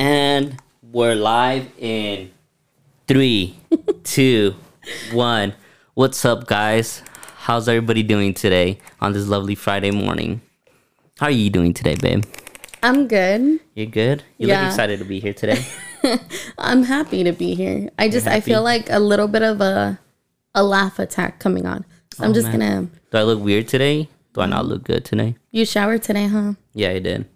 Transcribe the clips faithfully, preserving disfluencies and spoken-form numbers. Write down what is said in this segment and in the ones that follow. And we're live in three, two, one. What's up, guys? How's everybody doing today on this lovely Friday morning? How are you doing today, babe? I'm good. You're good? You yeah. look excited to be here today. I'm happy to be here. I just, I feel like a little bit of a a laugh attack coming on. So oh, I'm just man. gonna... Do I look weird today? Do I not look good today? You showered today, huh? Yeah, I did.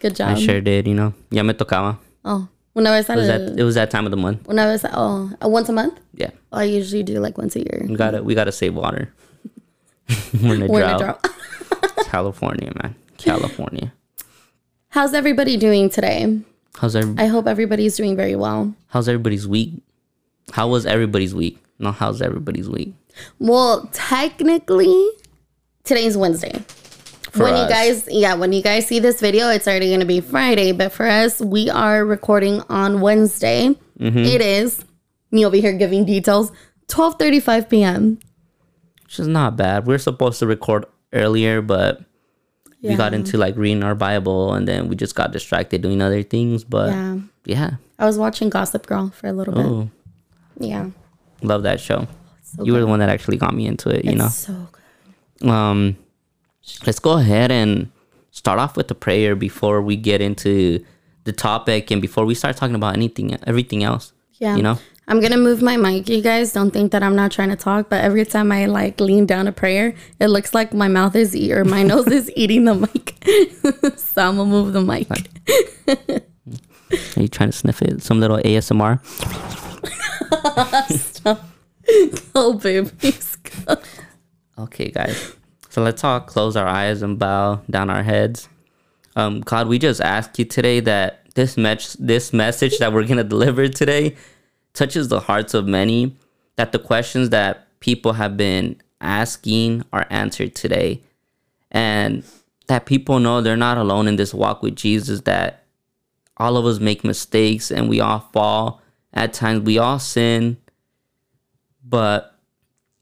Good job. I sure did, you know. Ya me tocaba. Oh. When I was at it, was a, that, it was that time of the month. When I was at, oh, once a month? Yeah. I usually do like once a year. We gotta, we gotta save water. We're in a We're drought. In a drought. California, man. California. How's everybody doing today? How's everybody? I hope everybody's doing very well. How's everybody's week? How was everybody's week? No, how's everybody's week? Well, technically, today's Wednesday. For when us. you guys, yeah, when you guys see this video, it's already going to be Friday. But for us, we are recording on Wednesday. Mm-hmm. It is, me over here giving details, twelve thirty-five p.m. Which is not bad. We're supposed to record earlier, but yeah. we got into like reading our Bible and then we just got distracted doing other things. But yeah, yeah. I was watching Gossip Girl for a little Ooh. bit. Yeah. Love that show. So you good. were the one that actually got me into it, you it's know? so good. Um, let's go ahead and start off with the prayer before we get into the topic and before we start talking about anything, everything else. Yeah. You know? I'm going to move my mic. You guys don't think that I'm not trying to talk, but every time I like lean down to prayer, it looks like my mouth is eat or my nose is eating the mic. So I'm going to move the mic. Are you trying to sniff it? Some little A S M R? Stop. Go, babies. Go. Okay, guys. So let's all close our eyes and bow down our heads. Um, God, we just ask you today that this mes- this message that we're going to deliver today touches the hearts of many, that the questions that people have been asking are answered today, and that people know they're not alone in this walk with Jesus, that all of us make mistakes and we all fall. At times, we all sin, but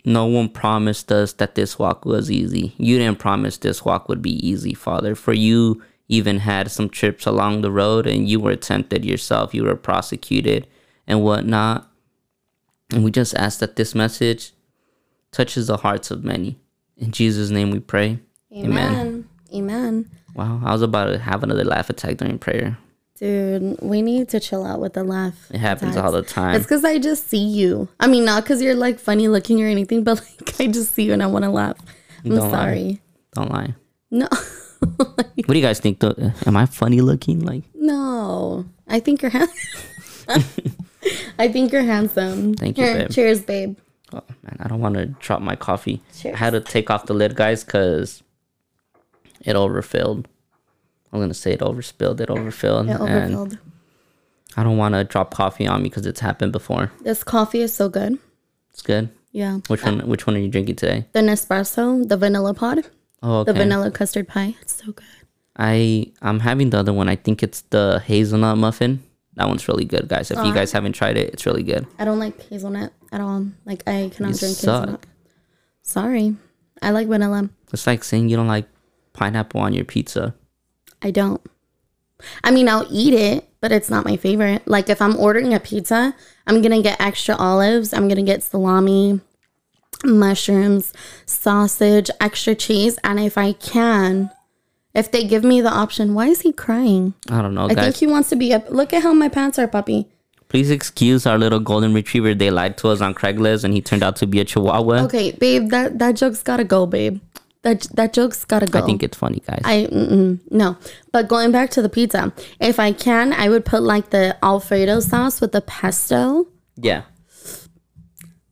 no one promised us that this walk was easy. You didn't promise this walk would be easy, Father. For you even had some trips along the road, and you were tempted yourself. You were prosecuted and whatnot. And we just ask that this message touches the hearts of many. In Jesus' name we pray. Amen. Amen. Amen. Wow, I was about to have another laugh attack during prayer. Dude, we need to chill out with the laugh. It happens attacks. all the time. It's because I just see you. I mean, not because you're like funny looking or anything, but like I just see you and I want to laugh. I'm Don't sorry. Lie. Don't lie. No. Like, what do you guys think? Though? Am I funny looking? Like no, I think you're handsome. I think you're handsome. Thank you, Here, babe. Cheers, babe. Oh man, I don't want to drop my coffee. Cheers. I had to take off the lid, guys, because it overfilled. I'm going to say it overspilled, it overfilled. It overfilled. And I don't want to drop coffee on me because it's happened before. This coffee is so good. It's good? Yeah. Which uh, one Which one are you drinking today? The Nespresso, the vanilla pod. Oh, okay. The vanilla custard pie. It's so good. I, I'm having the other one. I think it's the hazelnut muffin. That one's really good, guys. If uh, you guys haven't tried it, it's really good. I don't like hazelnut at all. Like, I cannot you drink suck. hazelnut. Sorry. I like vanilla. It's like saying you don't like pineapple on your pizza. I don't. I mean, I'll eat it, but it's not my favorite. Like, if I'm ordering a pizza, I'm going to get extra olives. I'm going to get salami, mushrooms, sausage, extra cheese. And if I can, if they give me the option, why is he crying? I don't know, guys. I think he wants to be up. Look at how my pants are, puppy. Please excuse our little golden retriever. They lied to us on Craigslist, and he turned out to be a chihuahua. Okay, babe, that, that joke's got to go, babe. That, that joke's gotta go. I think it's funny, guys. I mm-mm, no, but going back to the pizza, if I can, I would put like the Alfredo sauce with the pesto. Yeah,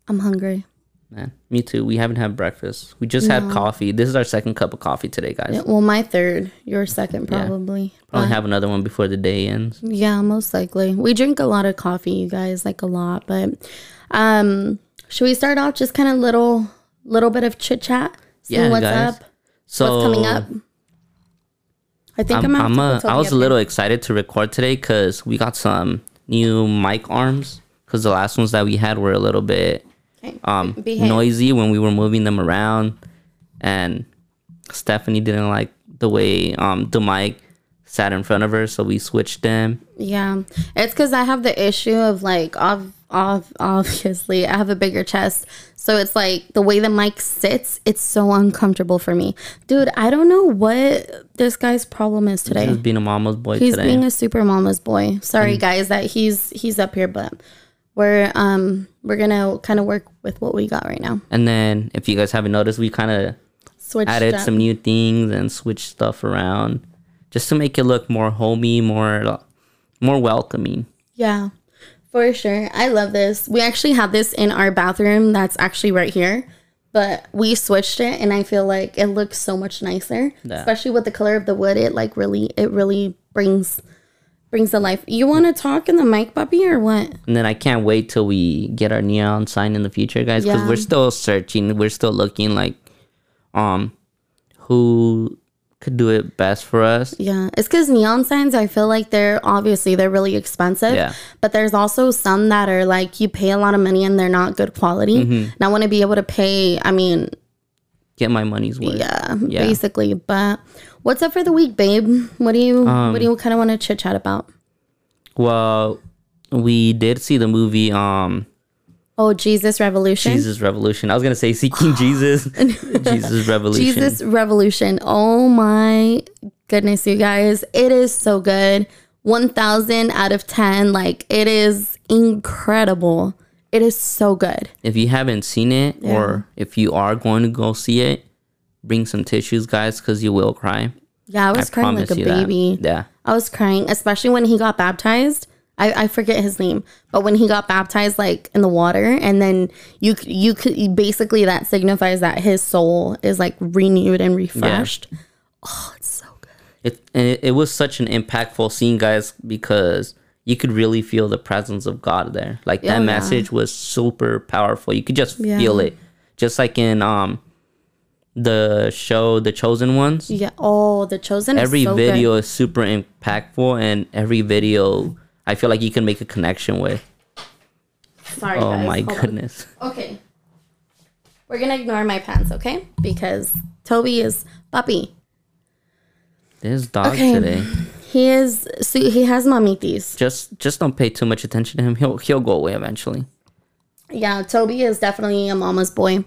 I'm hungry. Man, me too. We haven't had breakfast. We just no. had coffee. This is our second cup of coffee today, guys. Yeah, well, my third, your second, probably. Yeah. Probably uh, have another one before the day ends. Yeah, most likely. We drink a lot of coffee, you guys, like a lot. But um, should we start off just kind of little, little bit of chit chat? So yeah, what's guys. up? So what's coming up? I think I'm. I'm, I'm a, I was a little excited to record today because we got some new mic arms. Because the last ones that we had were a little bit okay. um Behave. noisy when we were moving them around, and Stephanie didn't like the way um the mic sat in front of her, so we switched them. Yeah, it's because I have the issue of like, ov- ov- obviously I have a bigger chest, so it's like the way the mic sits, it's so uncomfortable for me. Dude, I don't know what this guy's problem is today. He's being a mama's boy he's today. He's being a super mama's boy. Sorry, and- guys, that he's he's up here, but we're um we're gonna kind of work with what we got right now. And then if you guys haven't noticed, we kind of switched added up. some new things and switched stuff around just to make it look more homey, more more welcoming. Yeah, for sure. I love this. We actually had this in our bathroom that's actually right here, but we switched it and I feel like it looks so much nicer. Yeah. Especially with the color of the wood, it like really it really brings brings the life. You want to talk in the mic, Bobby, or what? And then I can't wait till we get our neon sign in the future, guys, because yeah. we're still searching. We're still looking like um who could do it best for us. Yeah, it's because neon signs, I feel like they're obviously they're really expensive, yeah. but there's also some that are like you pay a lot of money and they're not good quality. Mm-hmm. And I want to be able to pay, I mean, get my money's worth. Yeah, yeah, basically. But what's up for the week, babe? What do you um, what do you kind of want to chit chat about? Well, we did see the movie. Um, oh, Jesus Revolution. Jesus Revolution. I was gonna say Seeking Jesus. Jesus Revolution. Jesus Revolution. Oh my goodness, you guys! It is so good. One thousand out of ten. Like, it is incredible. It is so good. If you haven't seen it, yeah. or if you are going to go see it, bring some tissues, guys, because you will cry. Yeah, I was I crying like a baby. That. Yeah, I was crying, especially when he got baptized. I, I forget his name, but when he got baptized, like in the water, and then you you could basically that signifies that his soul is like renewed and refreshed. Yeah. Oh, it's so good. It and it, it was such an impactful scene, guys, because you could really feel the presence of God there. Like, that oh, message yeah. was super powerful. You could just yeah. feel it. Just like in um the show, The Chosen Ones. Yeah. Oh, The Chosen every is so video good. Is super impactful, and every video I feel like you can make a connection with. Sorry, oh, guys. Oh, my Hold goodness. On. Okay. We're going to ignore my pants, okay? Because Toby is puppy. There's dogs okay. today. He is. So he has mamitis. Just, just don't pay too much attention to him. He'll, he'll go away eventually. Yeah, Toby is definitely a mama's boy.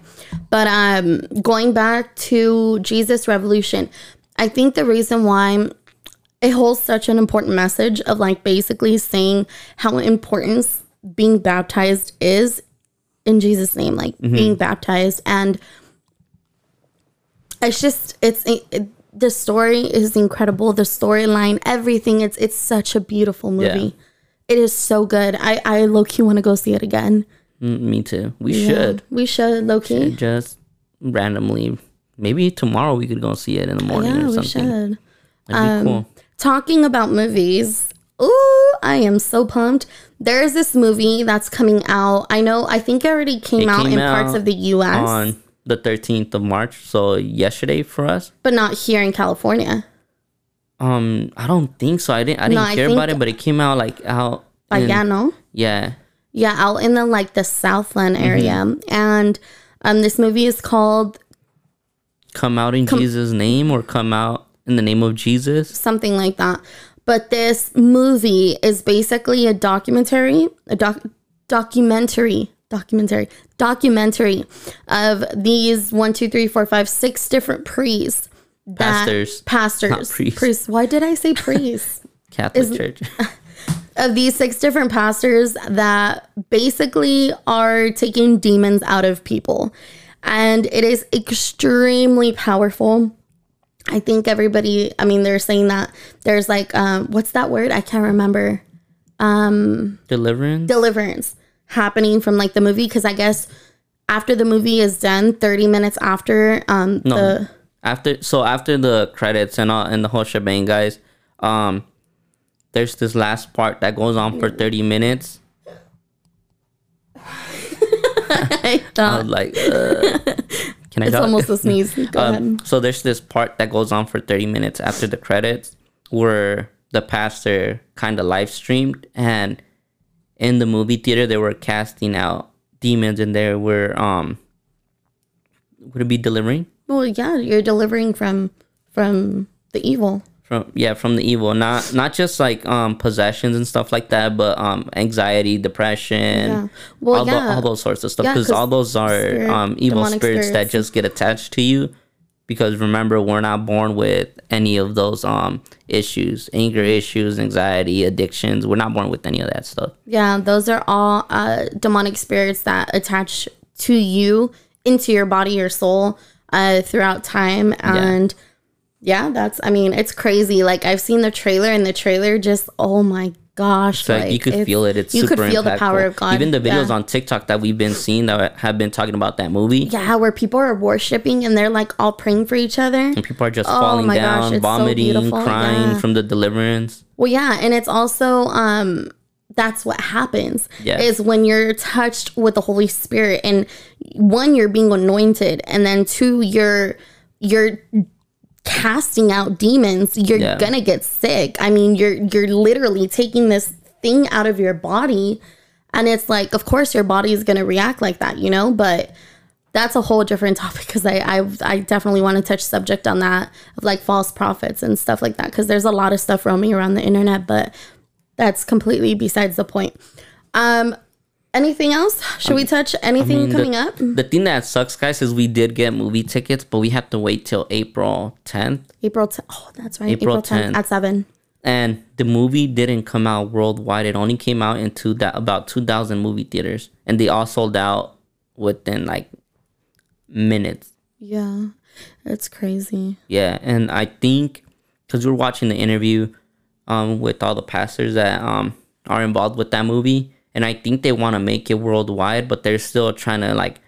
But um, going back to Jesus Revolution, I think the reason why it holds such an important message of like basically saying how important being baptized is in Jesus' name, like mm-hmm. being baptized, and it's just it's. It, it, the story is incredible. The storyline, everything. It's it's such a beautiful movie. Yeah. It is so good. I, I low-key want to go see it again. Mm, me too. We yeah, should. We should, low-key. Just randomly. Maybe tomorrow we could go see it in the morning yeah, or something. Yeah, we should. That'd um, be cool. Talking about movies. Ooh, I am so pumped. There is this movie that's coming out. I know, I think it already came it out came in out parts of the U S on the thirteenth of March, so yesterday for us, but not here in California. Um, I don't think so. I didn't. I didn't no, hear I about it, but it came out like out. In, no? Yeah. Yeah, out in the like the Southland area, mm-hmm. and um, this movie is called "Come Out in Come, Jesus' Name" or "Come Out in the Name of Jesus," something like that. But this movie is basically a documentary, a doc documentary. documentary documentary of these one two three four five six different priests that, pastors pastors not priests. priests why did I say priests Catholic is, Church of these six different pastors that basically are taking demons out of people, and it is extremely powerful. I think everybody I mean they're saying that there's like um what's that word I can't remember um deliverance deliverance happening from like the movie, because I guess after the movie is done, thirty minutes after um no the after so after the credits and all and the whole shebang, guys, um there's this last part that goes on for thirty minutes. I, I was like, uh, can I? It's talk? Almost a sneeze. Go um, ahead. So there's this part that goes on for thirty minutes after the credits, where the pastor kind of live streamed, and in the movie theater, they were casting out demons, and they were, um, would it be delivering? Well, yeah, you're delivering from from the evil. From yeah, from the evil, not not just like um possessions and stuff like that, but um anxiety, depression, yeah. well, all, yeah. the, all those sorts of stuff. Because yeah, all those are spirit, um evil spirits, spirits that just get attached to you. Because remember, we're not born with any of those um issues, anger issues, anxiety, addictions. We're not born with any of that stuff. Yeah, those are all uh demonic spirits that attach to you, into your body, your soul, uh throughout time and. Yeah. Yeah, that's, I mean, it's crazy. Like, I've seen the trailer, and the trailer just, oh my gosh. So like, you could feel it. It's you super could feel impactful. The power of God. Even the videos yeah. on TikTok that we've been seeing that have been talking about that movie. Yeah, where people are worshiping, and they're, like, all praying for each other. And people are just oh falling down, gosh, vomiting, so crying yeah. from the deliverance. Well, yeah, and it's also, um, that's what happens, yes. is when you're touched with the Holy Spirit. And one, you're being anointed. And then two, you're you're... casting out demons. You're yeah. gonna get sick. I mean, you're you're literally taking this thing out of your body, and it's like, of course your body is gonna react like that, you know. But that's a whole different topic, because I, I I definitely want to touch subject on that, of like false prophets and stuff like that, because there's a lot of stuff roaming around the internet. But that's completely besides the point. Um, anything else? Should um, we touch anything I mean, coming the, up? The thing that sucks, guys, is we did get movie tickets, but we had to wait till April tenth. April tenth. Oh, that's right. April tenth at seven. And the movie didn't come out worldwide. It only came out in two, about two thousand movie theaters. And they all sold out within like minutes. Yeah. It's crazy. Yeah. And I think because we're watching the interview um, with all the pastors that um, are involved with that movie. And I think they want to make it worldwide, but they're still trying to, like,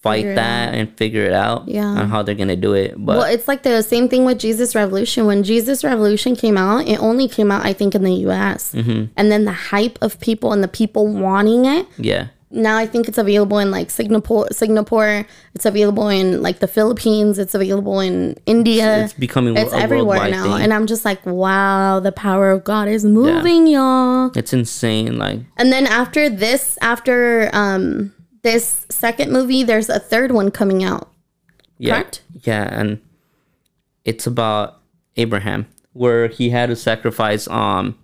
fight that and figure it out yeah. on how they're going to do it. But well, it's like the same thing with Jesus Revolution. When Jesus Revolution came out, it only came out, I think, in the U S Mm-hmm. And then the hype of people and the people wanting it. Yeah. Now I think it's available in, like, Singapore. Singapore. It's available in, like, the Philippines. It's available in India. It's becoming it's a everywhere now. Thing. And I'm just like, wow, the power of God is moving, yeah. y'all. It's insane. Like, and then after this, after um this second movie, there's a third one coming out. Yeah, correct? Yeah, and it's about Abraham, where he had to sacrifice um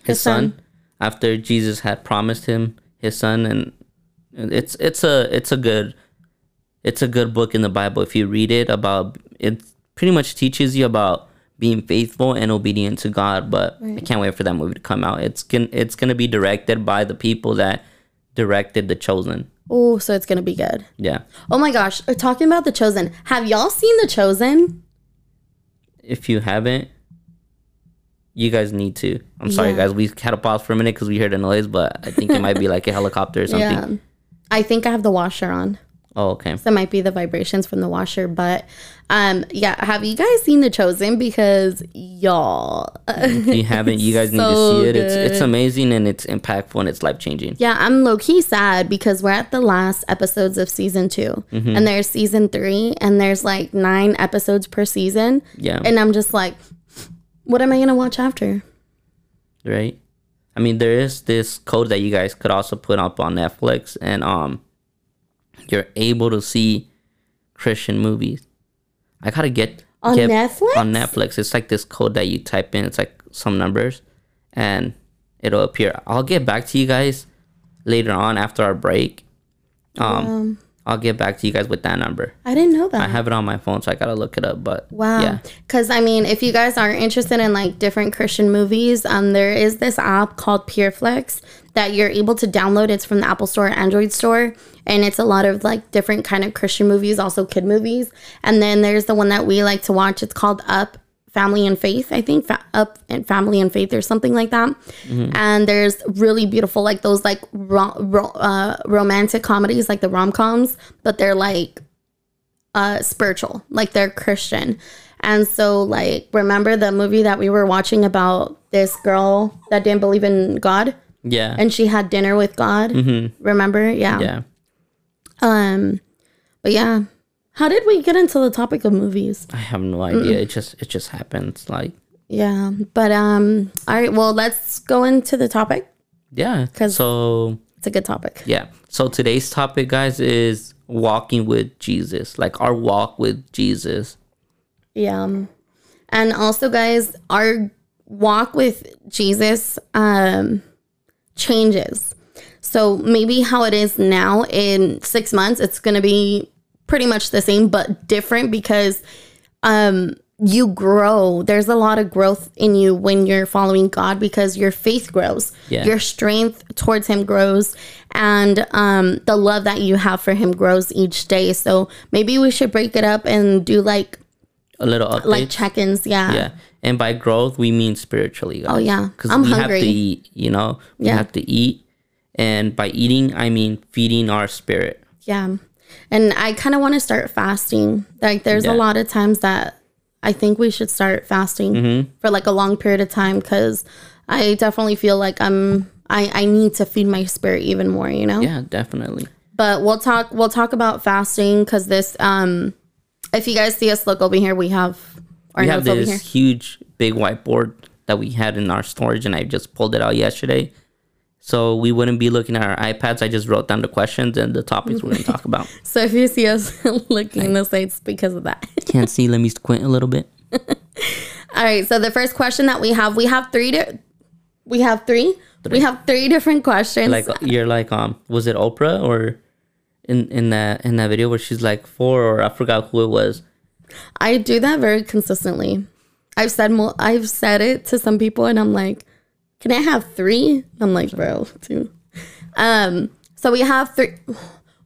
his, his son, son after Jesus had promised him his son. And it's it's a it's a good it's a good book in the Bible if you read it. About it pretty much teaches you about being faithful and obedient to God. But right. I can't wait for that movie to come out. It's gonna it's gonna be directed by the people that directed The Chosen. Oh, so it's gonna be good. Yeah. Oh my gosh, talking about The Chosen, have y'all seen The Chosen? If you haven't, you guys need to. I'm sorry, yeah. guys. We had to pause for a minute because we heard a noise, but I think it might be like a helicopter or something. Yeah. I think I have the washer on. Oh, okay. So it might be the vibrations from the washer. But um, yeah, have you guys seen The Chosen? Because y'all. If you haven't, you guys so need to see it. It's, it's amazing, and it's impactful, and it's life-changing. Yeah, I'm low-key sad because we're at the last episodes of season two. Mm-hmm. And there's season three, and there's like nine episodes per season. Yeah. And I'm just like, what am I going to watch after? Right. I mean, there is this code that you guys could also put up on Netflix, and um, you're able to see Christian movies. I got to get... On get, Netflix? On Netflix. It's like this code that you type in. It's like some numbers, and it'll appear. I'll get back to you guys later on after our break. Um, um. I'll get back to you guys with that number. I didn't know that. I have it on my phone, so I got to look it up. But wow. Yeah. Because, I mean, if you guys are interested in, like, different Christian movies, um, there is this app called PureFlix that you're able to download. It's from the Apple Store, Android Store. And it's a lot of, like, different kind of Christian movies, also kid movies. And then there's the one that we like to watch. It's called Up, Family and Faith, I think. Fa- Up and Family and Faith or something like that. Mm-hmm. And there's really beautiful, like, those, like, ro- ro- uh, romantic comedies, like the rom-coms, but they're, like, uh, spiritual. Like, they're Christian. And so, like, remember the movie that we were watching about this girl that didn't believe in God? Yeah. And she had dinner with God? Mm-hmm. Remember? Yeah. Yeah. Um, but, yeah. How did we get into the topic of movies? I have no idea. Mm-mm. It just it just happens, like. Yeah, but um, all right. Well, let's go into the topic. Yeah. Because so it's a good topic. Yeah. So today's topic, guys, is walking with Jesus, like our walk with Jesus. Yeah. And also, guys, our walk with Jesus um, changes. So maybe how it is now in six months, it's going to be pretty much the same, but different, because um, you grow. There's a lot of growth in you when you're following God, because your faith grows. Yeah. Your strength towards him grows, and um, the love that you have for him grows each day. So maybe we should break it up and do like a little updates. Like check-ins. Yeah. Yeah. And by growth, we mean spiritually, guys. Oh, yeah. Because we hungry. have to eat, you know, we yeah. have to eat. And by eating, I mean feeding our spirit. Yeah. And I kind of want to start fasting. Like, there's yeah. a lot of times that I think we should start fasting mm-hmm. for like a long period of time, because I definitely feel like I'm, I, I need to feed my spirit even more, you know? Yeah, definitely. But we'll talk, we'll talk about fasting, because this, um, if you guys see us, look over here, we have our we notes have this over here. Huge, big whiteboard that we had in our storage, and I just pulled it out yesterday. So we wouldn't be looking at our iPads. I just wrote down the questions and the topics we're going to talk about. So if you see us looking in the sites because of that. Can't see. Let me squint a little bit. All right. So the first question that we have, we have three. Di- we have three. three. We have three different questions. Like you're like, um, was it Oprah or in in that in that video where she's like four, or I forgot who it was. I do that very consistently. I've said mo- I've said it to some people, and I'm like, can I have three? I'm like, bro, two. Um, so we have three.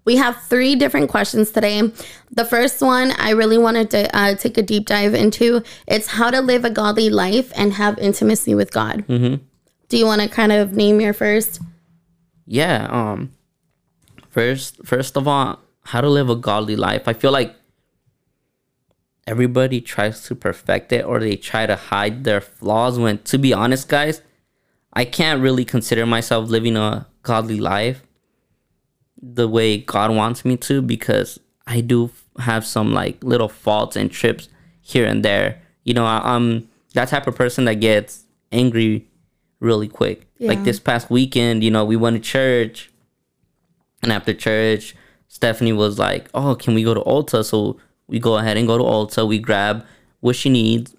We have three different questions today. The first one I really wanted to uh, take a deep dive into. It's how to live a godly life and have intimacy with God. Mm-hmm. Do you want to kind of name your first? Yeah. Um. First, first of all, how to live a godly life. I feel like everybody tries to perfect it, or they try to hide their flaws. When, to be honest, guys, I can't really consider myself living a godly life the way God wants me to, because I do have some like little faults and trips here and there. You know, I, I'm that type of person that gets angry really quick. Yeah. Like this past weekend, you know, we went to church, and after church, Stephanie was like, oh, can we go to Ulta? So we go ahead and go to Ulta. We grab what she needs,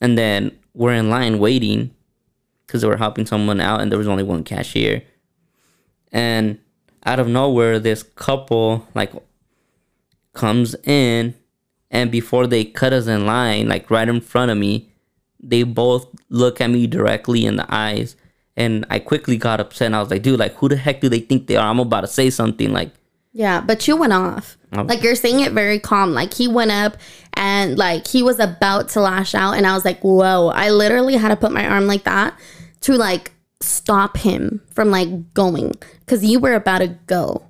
and then we're in line waiting, because they were helping someone out, and there was only one cashier. And out of nowhere, this couple like comes in, and before they cut us in line, like right in front of me, they both look at me directly in the eyes. And I quickly got upset, and I was like, dude, like, who the heck do they think they are? I'm about to say something. Like, yeah, but you went off. I'm, like, you're saying it very calm. Like, he went up, and like he was about to lash out, and I was like, whoa. I literally had to put my arm like that to like stop him from like going, because you were about to go.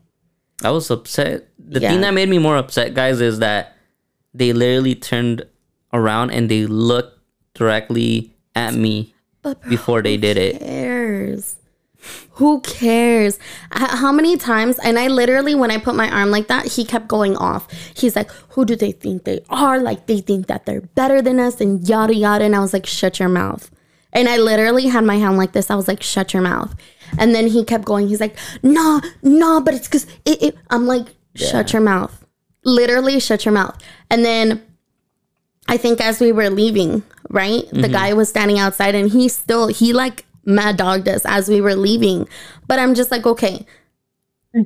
I was upset. The yeah. thing that made me more upset, guys, is that they literally turned around and they looked directly at me but bro, before they did it. Who cares? Who cares? How many times? And I literally, when I put my arm like that, he kept going off. He's like, who do they think they are? Like, they think that they're better than us and yada yada. And I was like, shut your mouth. And I literally had my hand like this. I was like, shut your mouth. And then he kept going. He's like, nah, nah, but it's because it, it. I'm like, yeah. shut your mouth. Literally, shut your mouth. And then I think as we were leaving, right, mm-hmm. the guy was standing outside, and he still, he like mad dogged us as we were leaving. But I'm just like, okay,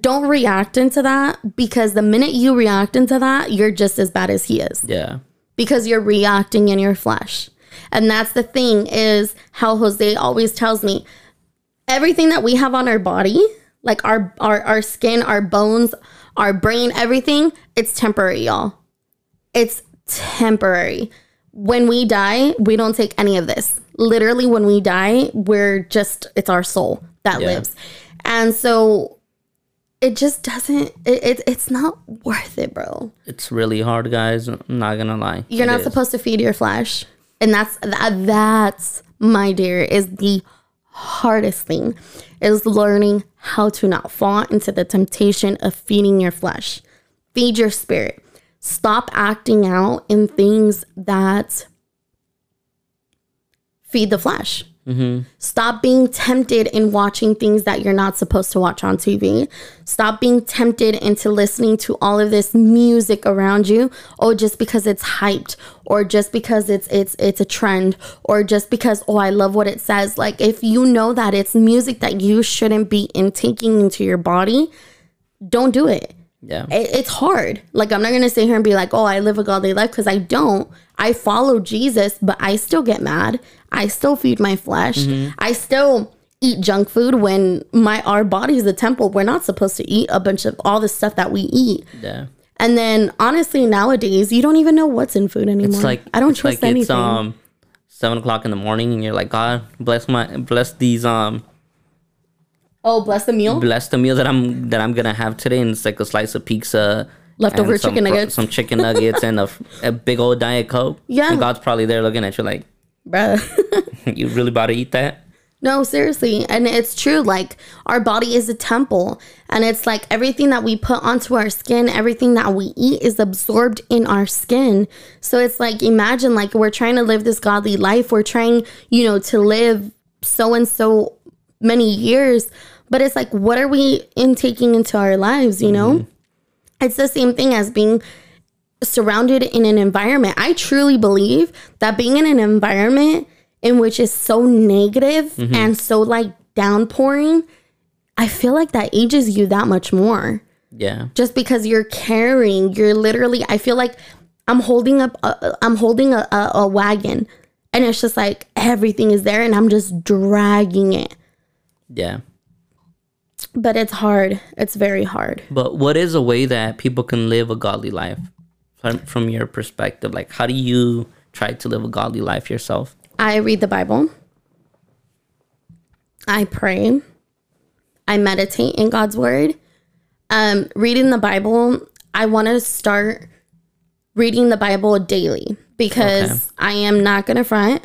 don't react into that, because the minute you react into that, you're just as bad as he is. Yeah. Because you're reacting in your flesh. And that's the thing, is how Jose always tells me, everything that we have on our body, like our, our, our skin, our bones, our brain, everything, it's temporary, y'all. It's temporary. When we die, we don't take any of this. Literally, when we die, we're just, it's our soul that yeah. lives. And so it just doesn't, it, it it's not worth it, bro. It's really hard, guys. I'm not going to lie. You're it not is. supposed to feed your flesh. And that's, that, that's, my dear, is the hardest thing, is learning how to not fall into the temptation of feeding your flesh. Feed your spirit. Stop acting out in things that feed the flesh. Mm-hmm. Stop being tempted in watching things that you're not supposed to watch on T V. Stop being tempted into listening to all of this music around you. Oh, just because it's hyped, or just because it's it's it's a trend, or just because, oh, I love what it says. Like, if you know that it's music that you shouldn't be intaking into your body, don't do it. Yeah, it, it's hard. Like, I'm not going to sit here and be like, oh, I live a godly life, because I don't. I follow Jesus, but I still get mad. I still feed my flesh. Mm-hmm. I still eat junk food when my our body is a temple. We're not supposed to eat a bunch of all the stuff that we eat. Yeah. And then, honestly, nowadays, you don't even know what's in food anymore. It's like, I don't it's trust like anything. It's um, seven o'clock in the morning, and you're like, God, bless my bless these um. Oh, bless the meal! Bless the meal that I'm that I'm gonna have today, and it's like a slice of pizza, leftover some, chicken nuggets, some chicken nuggets, and a, a big old Diet Coke. Yeah, and God's probably there looking at you like, "Bruh, you really about to eat that?" No, seriously, and it's true. Like, our body is a temple, and it's like everything that we put onto our skin, everything that we eat is absorbed in our skin. So it's like, imagine, like, we're trying to live this godly life. We're trying, you know, to live so and so many years. But it's like, what are we intaking into our lives, you know? Mm-hmm. It's the same thing as being surrounded in an environment. I truly believe that being in an environment in which is so negative mm-hmm. and so, like, downpouring, I feel like that ages you that much more. Yeah. Just because you're carrying, you're literally, I feel like I'm holding up, a, I'm holding a, a, a wagon, and it's just like everything is there and I'm just dragging it. Yeah. But it's hard. It's very hard. But what is a way that people can live a godly life from, from your perspective? Like, how do you try to live a godly life yourself? I read the Bible. I pray. I meditate in God's word. Um, reading the Bible, I want to start reading the Bible daily, because okay. I am not going to front.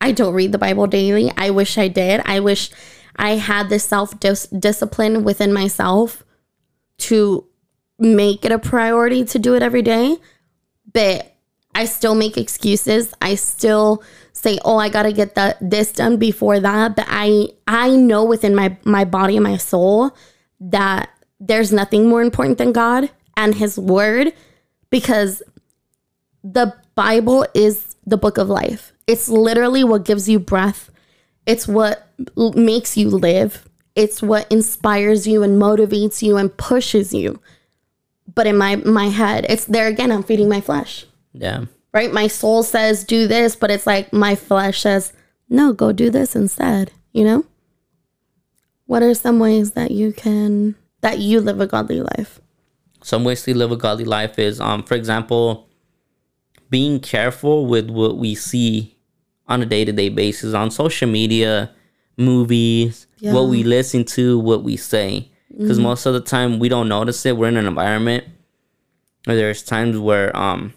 I don't read the Bible daily. I wish I did. I wish... I had this self-discipline within myself to make it a priority to do it every day. But I still make excuses. I still say, oh, I got to get that this done before that. But I I know within my, my body and my soul that there's nothing more important than God and his word, because the Bible is the book of life. It's literally what gives you breath. It's what makes you live. It's what inspires you and motivates you and pushes you. But in my, my head, it's there again, I'm feeding my flesh. Yeah. Right? My soul says, do this, but it's like my flesh says, no, go do this instead, you know? What are some ways that you can, that you live a godly life? Some ways to live a godly life is, um, for example, being careful with what we see on a day-to-day basis, on social media, movies, yeah. what we listen to, what we say. Because mm-hmm. most of the time, we don't notice it. We're in an environment where there's times where um,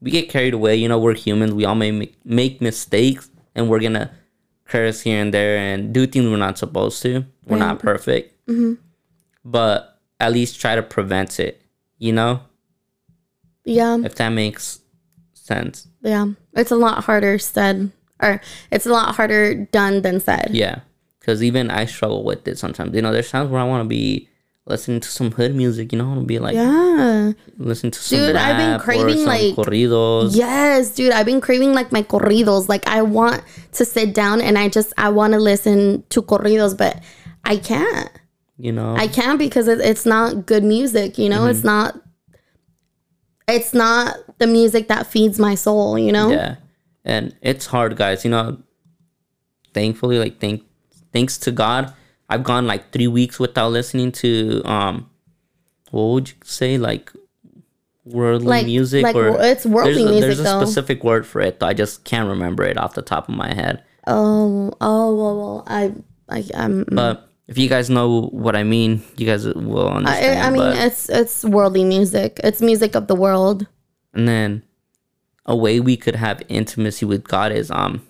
we get carried away. You know, we're humans. We all may make mistakes, and we're going to curse here and there and do things we're not supposed to. We're right. not perfect. Mm-hmm. But at least try to prevent it, you know? Yeah. If that makes sense. Yeah. It's a lot harder said. Or it's a lot harder done than said. Yeah, because even I struggle with it sometimes. You know, there's times where I want to be listening to some hood music. You know, I want to be like, yeah, listen to some dude. I've been craving like corridos. Yes, dude, I've been craving like my corridos. Like, I want to sit down and I just I want to listen to corridos, but I can't. You know, I can't because it, it's not good music. You know, mm-hmm. it's not. It's not the music that feeds my soul. You know. Yeah. And it's hard, guys. You know, thankfully, like, thank, thanks to God, I've gone, like, three weeks without listening to, um, what would you say, like, worldly like, music? Like, or it's worldly there's a, music, There's a though. specific word for it, though. I just can't remember it off the top of my head. Oh, oh, well, well I, I, I'm... But if you guys know what I mean, you guys will understand. I, I mean, but, it's it's worldly music. It's music of the world. And then... a way we could have intimacy with God is um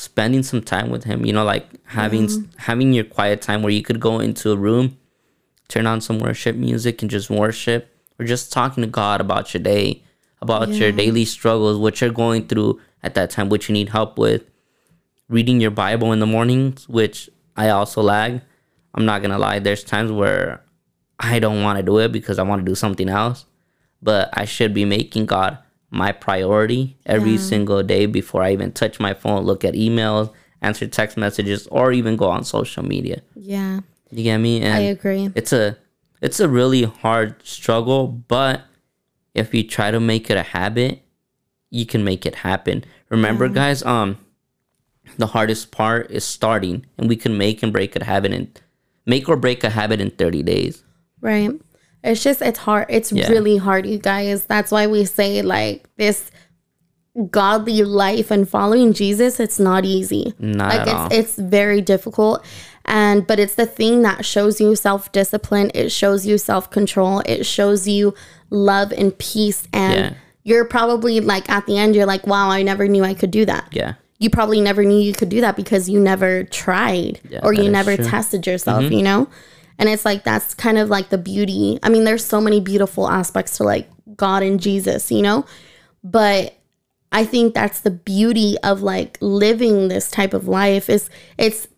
spending some time with him, you know, like having mm-hmm. having your quiet time where you could go into a room, turn on some worship music and just worship, or just talking to God about your day, about yeah. your daily struggles, what you're going through at that time, what you need help with, reading your Bible in the mornings, which I also lag. I'm not going to lie. There's times where I don't want to do it because I want to do something else. But I should be making God my priority every yeah. single day before I even touch my phone, look at emails, answer text messages, or even go on social media. Yeah. You get me? And I agree. It's a it's a really hard struggle, but if you try to make it a habit, you can make it happen. Remember, yeah. guys, um, the hardest part is starting, and we can make and break a habit in make or break a habit in thirty days. Right. It's just, it's hard. It's yeah. really hard, you guys. That's why we say, like, this godly life and following Jesus, it's not easy. Not like, at it's, all. It's very difficult. And, but it's the thing that shows you self-discipline. It shows you self-control. It shows you love and peace. And yeah. you're probably, like, at the end, you're like, wow, I never knew I could do that. Yeah. You probably never knew you could do that because you never tried yeah, or you never true. tested yourself, mm-hmm. you know? And it's like, that's kind of like the beauty. I mean, there's so many beautiful aspects to like God and Jesus, you know, but I think that's the beauty of like living this type of life is it's,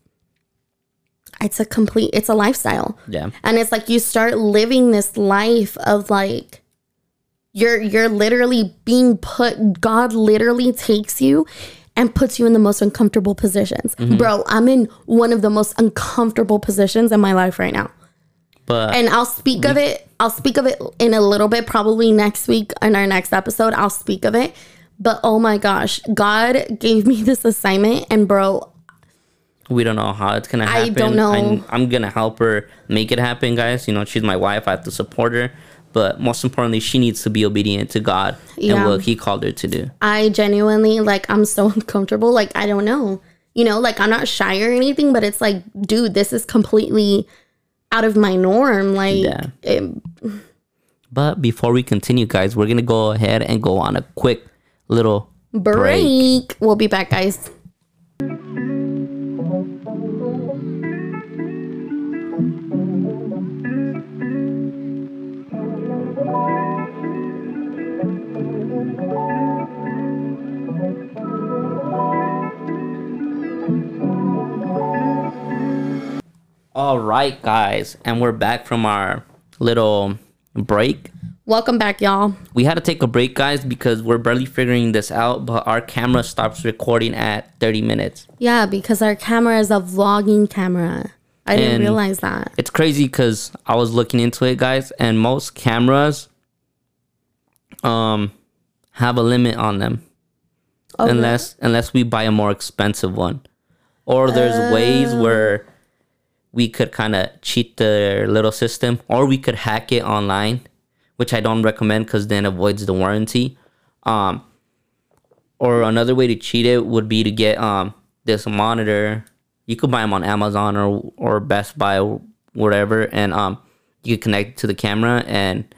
it's a complete, it's a lifestyle. Yeah. And it's like, you start living this life of like, you're, you're literally being put, God literally takes you and puts you in the most uncomfortable positions. Mm-hmm. Bro, I'm in one of the most uncomfortable positions in my life right now. But and I'll speak we- of it. I'll speak of it in a little bit, probably next week in our next episode. I'll speak of it. But oh my gosh, God gave me this assignment. And bro, we don't know how it's going to happen. I don't know. I'm, I'm going to help her make it happen, guys. You know, she's my wife. I have to support her. But most importantly, she needs to be obedient to God yeah. and what he called her to do. I genuinely, like, I'm so uncomfortable. Like, I don't know. You know, like, I'm not shy or anything, but it's like, dude, this is completely out of my norm. Like, yeah. it... But before we continue, guys, we're going to go ahead and go on a quick little break. break. We'll be back, guys. All right, guys, and we're back from our little break. Welcome back, y'all. We had to take a break, guys, because we're barely figuring this out, but our camera stops recording at thirty minutes. Yeah, because our camera is a vlogging camera. I and didn't realize that. It's crazy because I was looking into it, guys, and most cameras um have a limit on them. Okay. Unless unless we buy a more expensive one. Or there's uh... ways where we could kind of cheat their little system, or we could hack it online, which I don't recommend because then avoids the warranty. Um, or another way to cheat it would be to get um this monitor. You could buy them on Amazon or or Best Buy or whatever, and um you could connect it to the camera and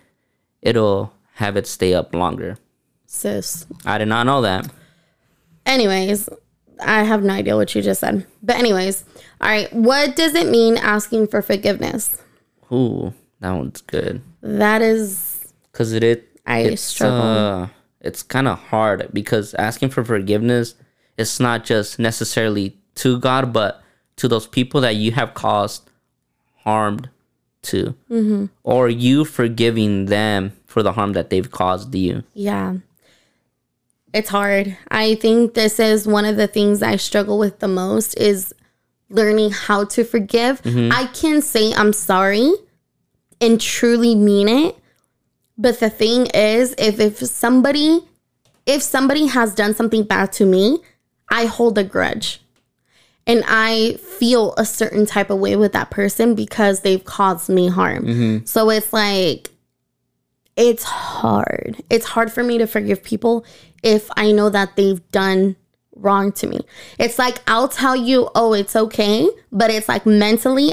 it'll have it stay up longer. Sis. I did not know that. Anyways, I have no idea what you just said. But anyways, all right. What does it mean asking for forgiveness? Ooh, that one's good. That is... Because it, it, I it's, struggle. Uh, it's kind of hard because asking for forgiveness, it's not just necessarily to God, but to those people that you have caused harm to. Mm-hmm. Or you forgiving them for the harm that they've caused you. Yeah. It's hard. I think this is one of the things I struggle with the most is learning how to forgive. Mm-hmm. I can say I'm sorry and truly mean it. But the thing is, if, if somebody if somebody has done something bad to me, I hold a grudge. And I feel a certain type of way with that person because they've caused me harm. Mm-hmm. So it's like, it's hard. It's hard for me to forgive people if I know that they've done wrong to me. It's like, I'll tell you, oh, it's okay. But it's like mentally,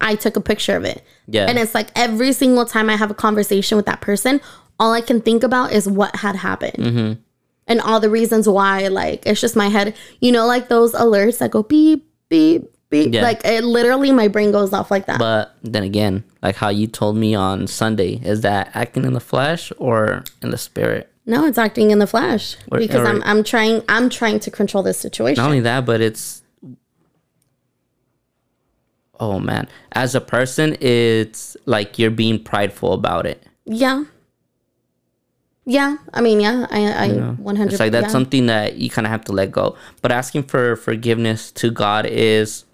I took a picture of it. Yeah. And it's like every single time I have a conversation with that person, all I can think about is what had happened. Mm-hmm. And all the reasons why, like, it's just my head. You know, like those alerts that go beep, beep, beep. Yeah. Like, it literally, my brain goes off like that. But then again, like how you told me on Sunday, is that acting in the flesh or in the spirit? No, it's acting in the flesh or, because or, I'm I'm trying I'm trying to control this situation. Not only that, but it's oh man, as a person, it's like you're being prideful about it. Yeah. Yeah, I mean, yeah, I, I you know, one hundred percent. It's like that's yeah. something that you kind of have to let go. But asking for forgiveness to God is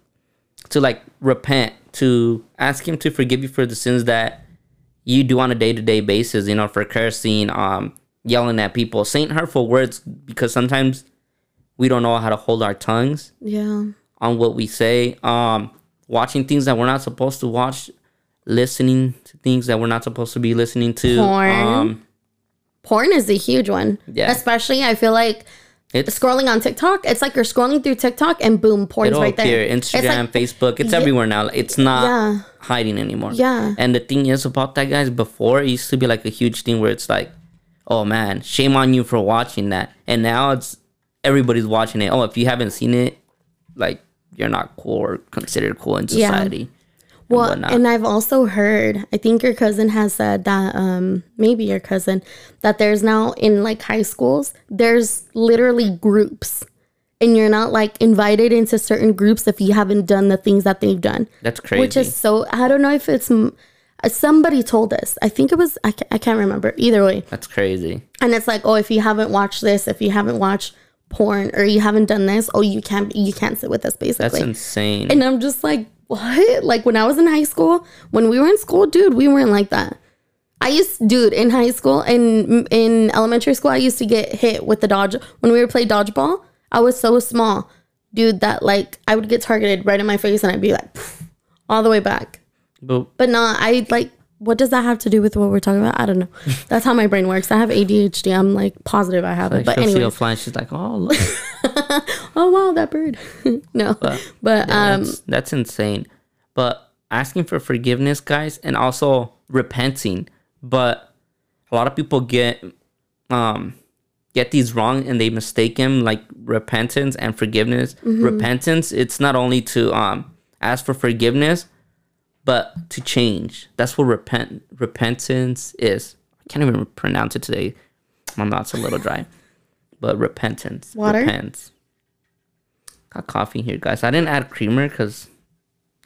to like repent, to ask Him to forgive you for the sins that you do on a day-to-day basis, you know, for cursing, um, yelling at people, saying hurtful words, because sometimes we don't know how to hold our tongues yeah. on what we say, um, watching things that we're not supposed to watch, listening to things that we're not supposed to be listening to. Porn. Um, Porn is a huge one. Yeah. Especially, I feel like it's, scrolling on TikTok, it's like you're scrolling through TikTok and boom, porn's right there. Instagram, it's like, Facebook, it's yeah, everywhere now. It's not yeah. hiding anymore. Yeah. And the thing is about that, guys, before it used to be like a huge thing where it's like, oh man, shame on you for watching that. And now it's everybody's watching it. Oh, if you haven't seen it, like you're not cool or considered cool in society. Yeah. Well, and, and I've also heard, I think your cousin has said that, um, maybe your cousin, that there's now in like high schools, there's literally groups and you're not like invited into certain groups if you haven't done the things that they've done. That's crazy. Which is so, I don't know if it's, somebody told us, I think it was, I can't, I can't remember either way. That's crazy. And it's like, oh, if you haven't watched this, if you haven't watched porn or you haven't done this, oh, you can't, you can't sit with us basically. That's insane. And I'm just like, what? Like when I was in high school, when we were in school, dude, we weren't like that. I used, dude, in high school and in elementary school, I used to get hit with the dodge. When we were playing dodgeball, I was so small, dude, that like I would get targeted right in my face and I'd be like, poof, all the way back. Boop. But nah, I like, what does that have to do with what we're talking about? I don't know. That's how my brain works. I have A D H D. I'm like positive I have so it. But anyway, she'll fly and she's like, oh, look. Oh wow, that bird. No, but, but yeah, um, that's, that's insane. But asking for forgiveness, guys, and also repenting. But a lot of people get um get these wrong, and they mistake them like repentance and forgiveness. Mm-hmm. Repentance, it's not only to um ask for forgiveness, but to change. That's what repent repentance is. I can't even pronounce it today. My mouth's a little dry. But repentance. Water. Repent. Got coffee here, guys. I didn't add creamer because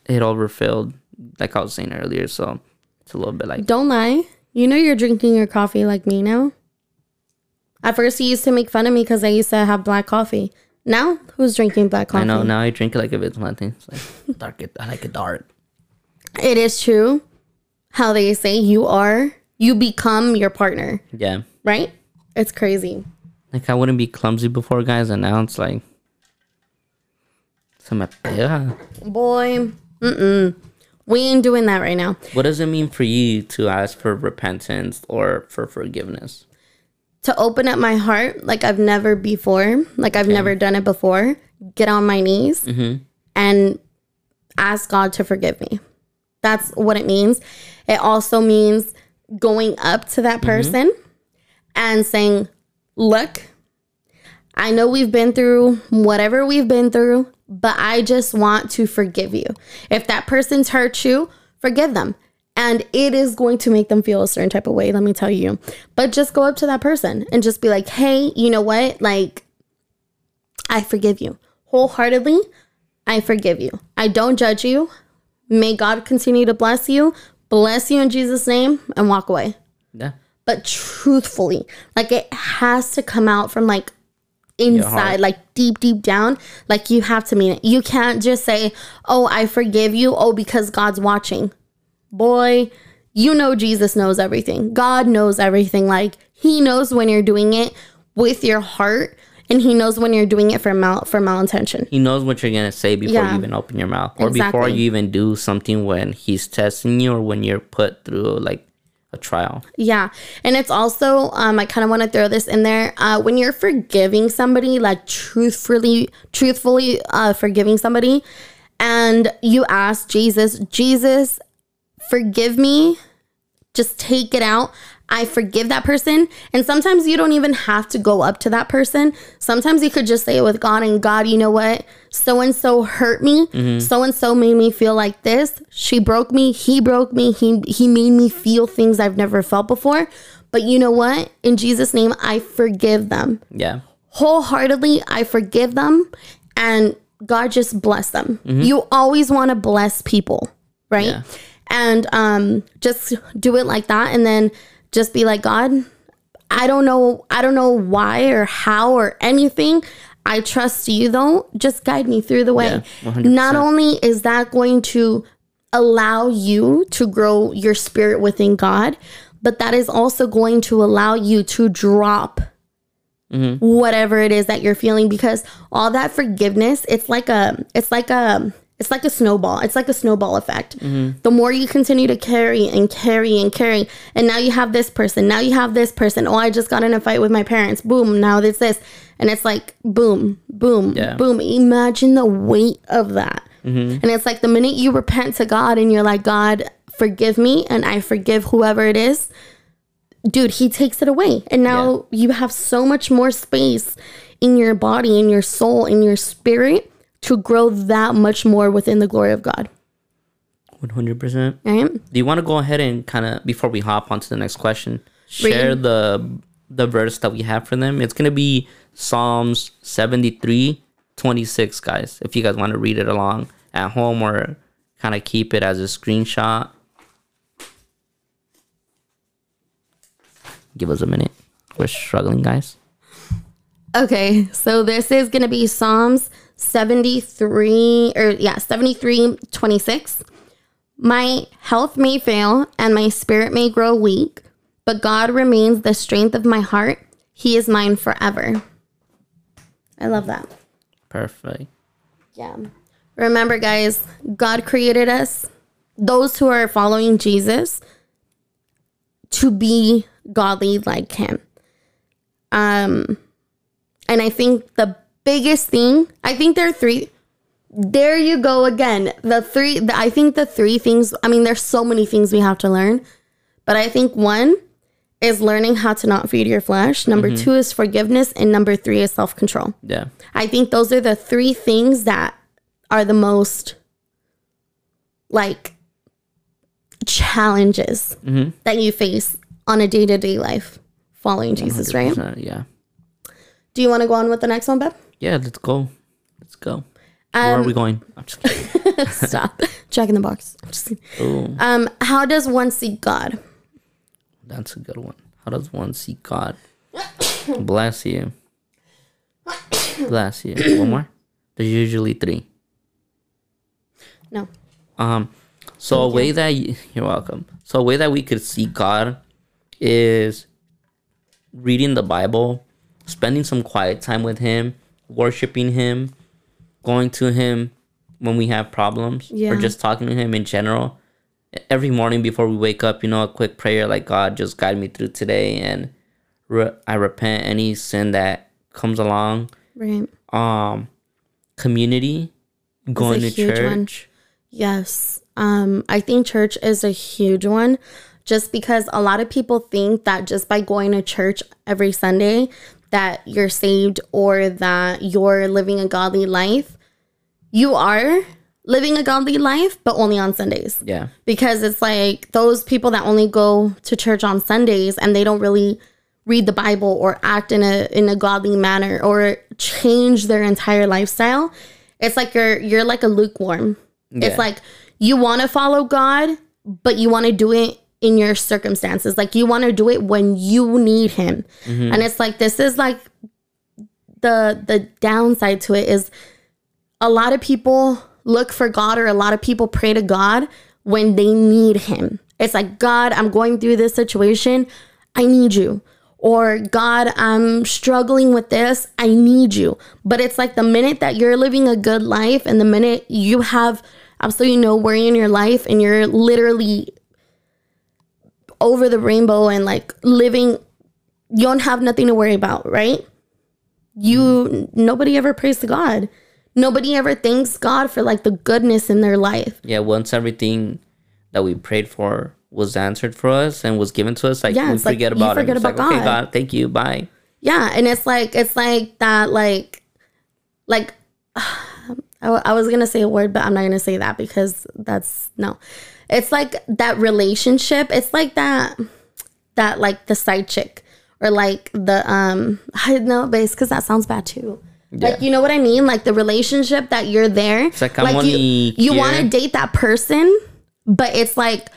it overfilled, like I was saying earlier. So it's a little bit like... Don't lie. You know you're drinking your coffee like me now. At first, you used to make fun of me because I used to have black coffee. Now, who's drinking black coffee? I know. Now I drink it like if it's nothing. It's like dark. It, I like it dark. It is true how they say you are. You become your partner. Yeah. Right? It's crazy. Like, I wouldn't be clumsy before, guys, and now it's like... Some appeal. Boy, mm-mm. We ain't doing that right now. What does it mean for you to ask for repentance or for forgiveness? To open up my heart like I've never before. Like, I've okay. never done it before. Get on my knees mm-hmm. and ask God to forgive me. That's what it means. It also means going up to that person mm-hmm. and saying... Look, I know we've been through whatever we've been through, but I just want to forgive you. If that person's hurt you, forgive them. And it is going to make them feel a certain type of way, let me tell you. But just go up to that person and just be like, hey, you know what? Like, I forgive you. Wholeheartedly, I forgive you. I don't judge you. May God continue to bless you. Bless you in Jesus' name and walk away. Yeah. But truthfully, like it has to come out from like inside, like deep, deep down. Like you have to mean it. You can't just say, oh, I forgive you. Oh, because God's watching. Boy, you know, Jesus knows everything. God knows everything. Like he knows when you're doing it with your heart. And he knows when you're doing it for mal for malintention. He knows what you're going to say before yeah. you even open your mouth. Or exactly. before you even do something when he's testing you or when you're put through like. A trial. Yeah. And it's also, um, I kind of want to throw this in there. Uh, when you're forgiving somebody, like truthfully, truthfully uh, forgiving somebody and you ask Jesus, Jesus, forgive me. Just take it out. I forgive that person. And sometimes you don't even have to go up to that person. Sometimes you could just say it with God and God, you know what? So-and-so hurt me. Mm-hmm. So-and-so made me feel like this. She broke me. He broke me. He, he made me feel things I've never felt before. But you know what? In Jesus' name, I forgive them. Yeah. Wholeheartedly, I forgive them. And God just bless them. Mm-hmm. You always want to bless people, right? Yeah. And um, just do it like that. And then just be like, God, I don't know. I don't know why or how or anything. I trust you, though. Just guide me through the way. Yeah, one hundred percent. Not only is that going to allow you to grow your spirit within God, but that is also going to allow you to drop mm-hmm. whatever it is that you're feeling, because all that forgiveness, it's like a, it's like a, it's like a snowball. It's like a snowball effect. Mm-hmm. The more you continue to carry and carry and carry, and now you have this person, now you have this person. Oh, I just got in a fight with my parents. Boom. Now it's this. And it's like, boom, boom, yeah. boom. Imagine the weight of that. Mm-hmm. And it's like the minute you repent to God and you're like, God, forgive me, and I forgive whoever it is, dude, he takes it away. And now yeah. you have so much more space in your body, in your soul, in your spirit to grow that much more within the glory of God. one hundred percent. Right? Do you want to go ahead and kind of, before we hop onto the next question, share Read. the the verse that we have for them? It's going to be Psalms seventy-three twenty-six, guys, if you guys want to read it along at home or kind of keep it as a screenshot. Give us a minute. We're struggling, guys. Okay, so this is going to be Psalms seventy-three, or yeah, seventy-three twenty-six. My health may fail and my spirit may grow weak, but God remains the strength of my heart. He is mine forever. I love that. Perfect. Yeah. Remember, guys, God created us, those who are following Jesus, to be godly like him. Um, and I think the biggest thing, I think there are three. There you go again. The three, the, I think the three things, I mean, there's so many things we have to learn. But I think one is learning how to not feed your flesh. Number mm-hmm. two is forgiveness. And number three is self-control. Yeah. I think those are the three things that are the most, like, challenges mm-hmm. that you face on a day-to-day life following Jesus, one hundred percent, right? Yeah. Do you want to go on with the next one, babe? Yeah, let's go. Let's go. Um, Where are we going? I'm just kidding. Stop. Jack in the Box. I'm just kidding. Um, how does one seek God? That's a good one. How does one seek God? Bless you. Bless you. One more? There's usually three. No. Um. So Thank a way you. that... You, you're welcome. So a way that we could seek God is reading the Bible, spending some quiet time with him, worshiping him, going to him when we have problems, yeah. or just talking to him in general. Every morning before we wake up, you know, a quick prayer like, God, just guide me through today, and re- I repent any sin that comes along. Right. Um, community, going to church. One. Yes. Um, I think church is a huge one, just because a lot of people think that just by going to church every Sunday that you're saved or that you're living a godly life. You are living a godly life, but only on Sundays. Yeah. Because it's like those people that only go to church on Sundays and they don't really read the Bible or act in a in a godly manner or change their entire lifestyle. It's like you're you're like a lukewarm. Yeah. It's like you want to follow God, but you want to do it in your circumstances. Like you want to do it when you need him. Mm-hmm. And it's like this is like the the downside to it is a lot of people look for God, or a lot of people pray to God when they need him. It's like, God, I'm going through this situation. I need you. Or God, I'm struggling with this. I need you. But it's like the minute that you're living a good life and the minute you have absolutely no worry in your life and you're literally over the rainbow and like living, you don't have nothing to worry about, right? You, nobody ever prays to God. Nobody ever thanks God for, like, the goodness in their life. Yeah, once everything that we prayed for was answered for us and was given to us, like, yeah, we forget like, about it. Forget it's about like, God. Okay, God, thank you, bye. Yeah, and it's like, it's like that, like, like, I, I was going to say a word, but I'm not going to say that because that's, no. It's like that relationship. It's like that, that like the side chick or like the um I know base because that sounds bad too. Yeah. Like, you know what I mean? Like the relationship that you're there. It's like, like you, you want to date that person, but it's like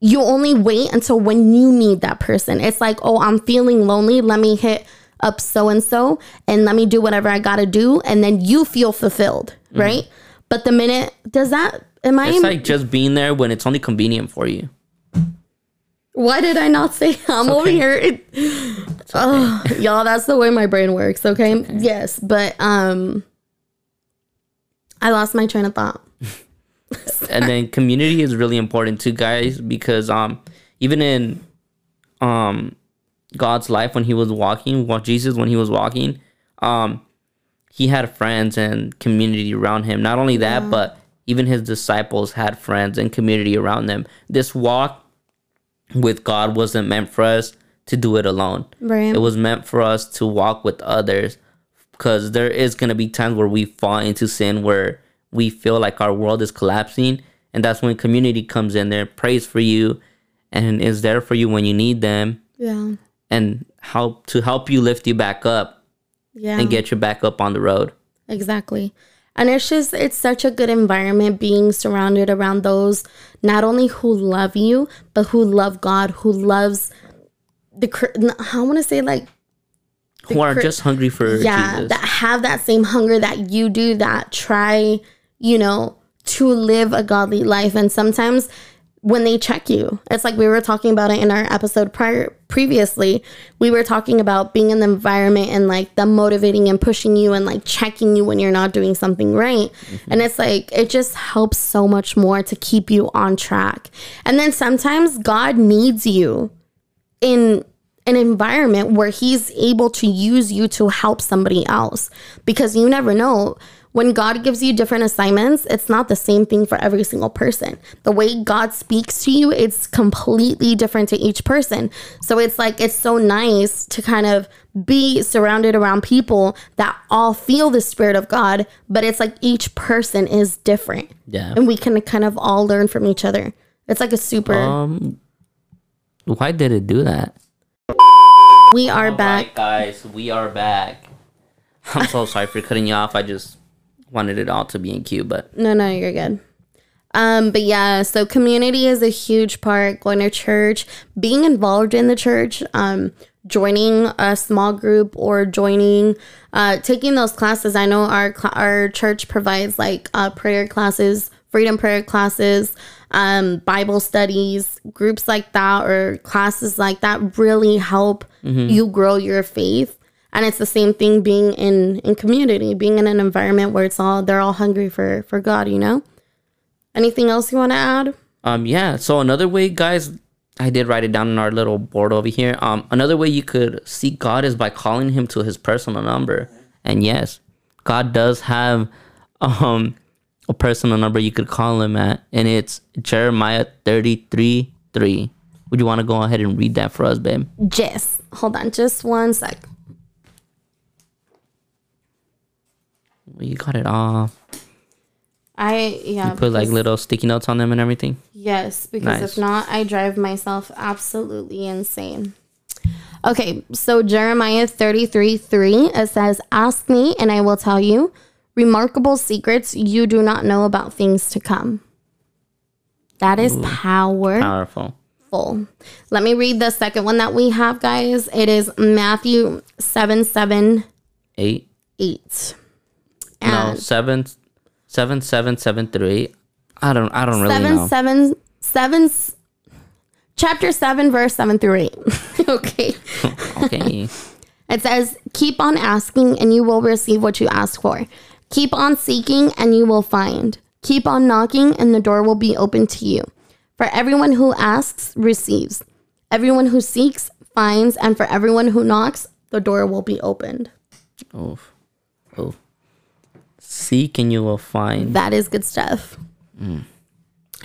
you only wait until when you need that person. It's like, oh, I'm feeling lonely. Let me hit up so-and-so and let me do whatever I got to do. And then you feel fulfilled. Mm-hmm. Right. But the minute does that, am I? It's in, like just being there when it's only convenient for you. Why did I not say I'm okay. over here? It, okay. Oh, y'all, that's the way my brain works. Okay? okay. Yes. But um, I lost my train of thought. And then community is really important too, guys, because um, even in um, God's life, when he was walking, well, Jesus, when he was walking, um, he had friends and community around him. Not only that, yeah. but even his disciples had friends and community around them. This walk with God wasn't meant for us to do it alone. Right. It was meant for us to walk with others, because there is going to be times where we fall into sin, where we feel like our world is collapsing. And that's when community comes in there, prays for you, and is there for you when you need them. Yeah. And help to help you lift you back up. Yeah. And get you back up on the road. Exactly. And it's just, it's such a good environment being surrounded around those not only who love you, but who love God, who loves the, I want to say like. Who are just hungry for yeah, Jesus. Yeah, that have that same hunger that you do, that try, you know, to live a godly life. And sometimes when they check you, it's like we were talking about it in our episode prior, previously, we were talking about being in the environment and like them motivating and pushing you and like checking you when you're not doing something right. Mm-hmm. And it's like, it just helps so much more to keep you on track. And then sometimes God needs you in an environment where he's able to use you to help somebody else, because you never know. When God gives you different assignments, it's not the same thing for every single person. The way God speaks to you, it's completely different to each person. So it's like, it's so nice to kind of be surrounded around people that all feel the spirit of God, but it's like each person is different. Yeah. And we can kind of all learn from each other. It's like a super... Um, why did it do that? We are all back. Right, guys, we are back. I'm so sorry for cutting you off. I just... wanted it all to be in queue, but no, no, you're good. Um, but yeah, so community is a huge part. Going to church, being involved in the church, um, joining a small group or joining, uh, taking those classes. I know our our church provides like uh, prayer classes, freedom prayer classes, um, Bible studies, groups like that or classes like that really help mm-hmm. you grow your faith. And it's the same thing being in, in community, being in an environment where it's all, they're all hungry for, for God, you know? Anything else you want to add? Um, yeah. So another way, guys, I did write it down on our little board over here. Um, another way you could seek God is by calling him to his personal number. And yes, God does have um a personal number you could call him at. And it's Jeremiah thirty-three three. Would you want to go ahead and read that for us, babe? Yes. Hold on just one sec. You got it off. I, yeah. You put like little sticky notes on them and everything? Yes, because nice. If not, I drive myself absolutely insane. Okay, so Jeremiah thirty-three three, it says, ask me and I will tell you remarkable secrets you do not know about things to come. That is Ooh, power- powerful. Full. Let me read the second one that we have, guys. It is Matthew seven seven eight. Eight. eight. No, seven, seven, seven, seven, three. I don't, I don't really seven, know. Seven, seven, chapter seven, verse seven through eight. Okay. Okay. It says, keep on asking and you will receive what you ask for. Keep on seeking and you will find. Keep on knocking and the door will be open to you. For everyone who asks, receives. Everyone who seeks, finds. And for everyone who knocks, the door will be opened. Oh, oh. Seek and you will find. That is good stuff. Mm.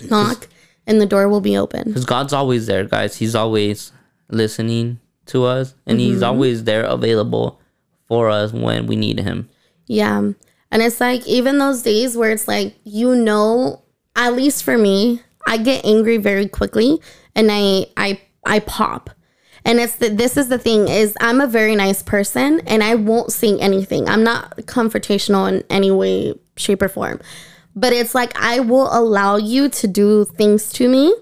Knock and the door will be open. Because God's always there, guys. He's always listening to us. And mm-hmm. he's always there available for us when we need him. Yeah. And it's like even those days where it's like, you know, at least for me, I get angry very quickly. And I I I pop. And it's the, this is the thing is I'm a very nice person and I won't sing anything. I'm not confrontational in any way, shape or form. But it's like I will allow you to do things to me.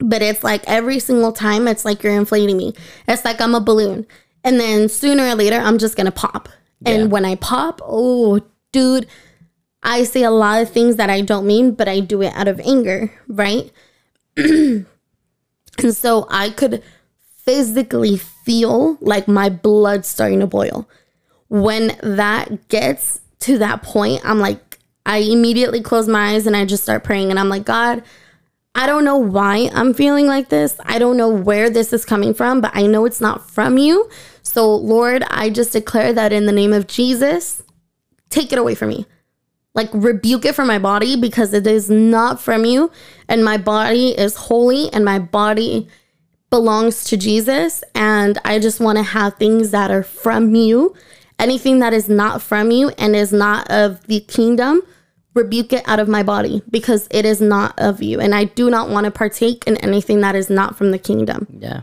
But it's like every single time it's like you're inflating me. It's like I'm a balloon. And then sooner or later, I'm just going to pop. Yeah. And when I pop, oh, dude, I say a lot of things that I don't mean, but I do it out of anger, right? And so I could physically feel like my blood starting to boil. When that gets to that point, I'm like, I immediately close my eyes and I just start praying. And I'm like, God, I don't know why I'm feeling like this. I don't know where this is coming from, but I know it's not from you. So, Lord, I just declare that in the name of Jesus, take it away from me. Like, rebuke it from my body because it is not from you. And my body is holy and my body belongs to Jesus. And I just want to have things that are from you. Anything that is not from you and is not of the kingdom, rebuke it out of my body because it is not of you. And I do not want to partake in anything that is not from the kingdom. Yeah.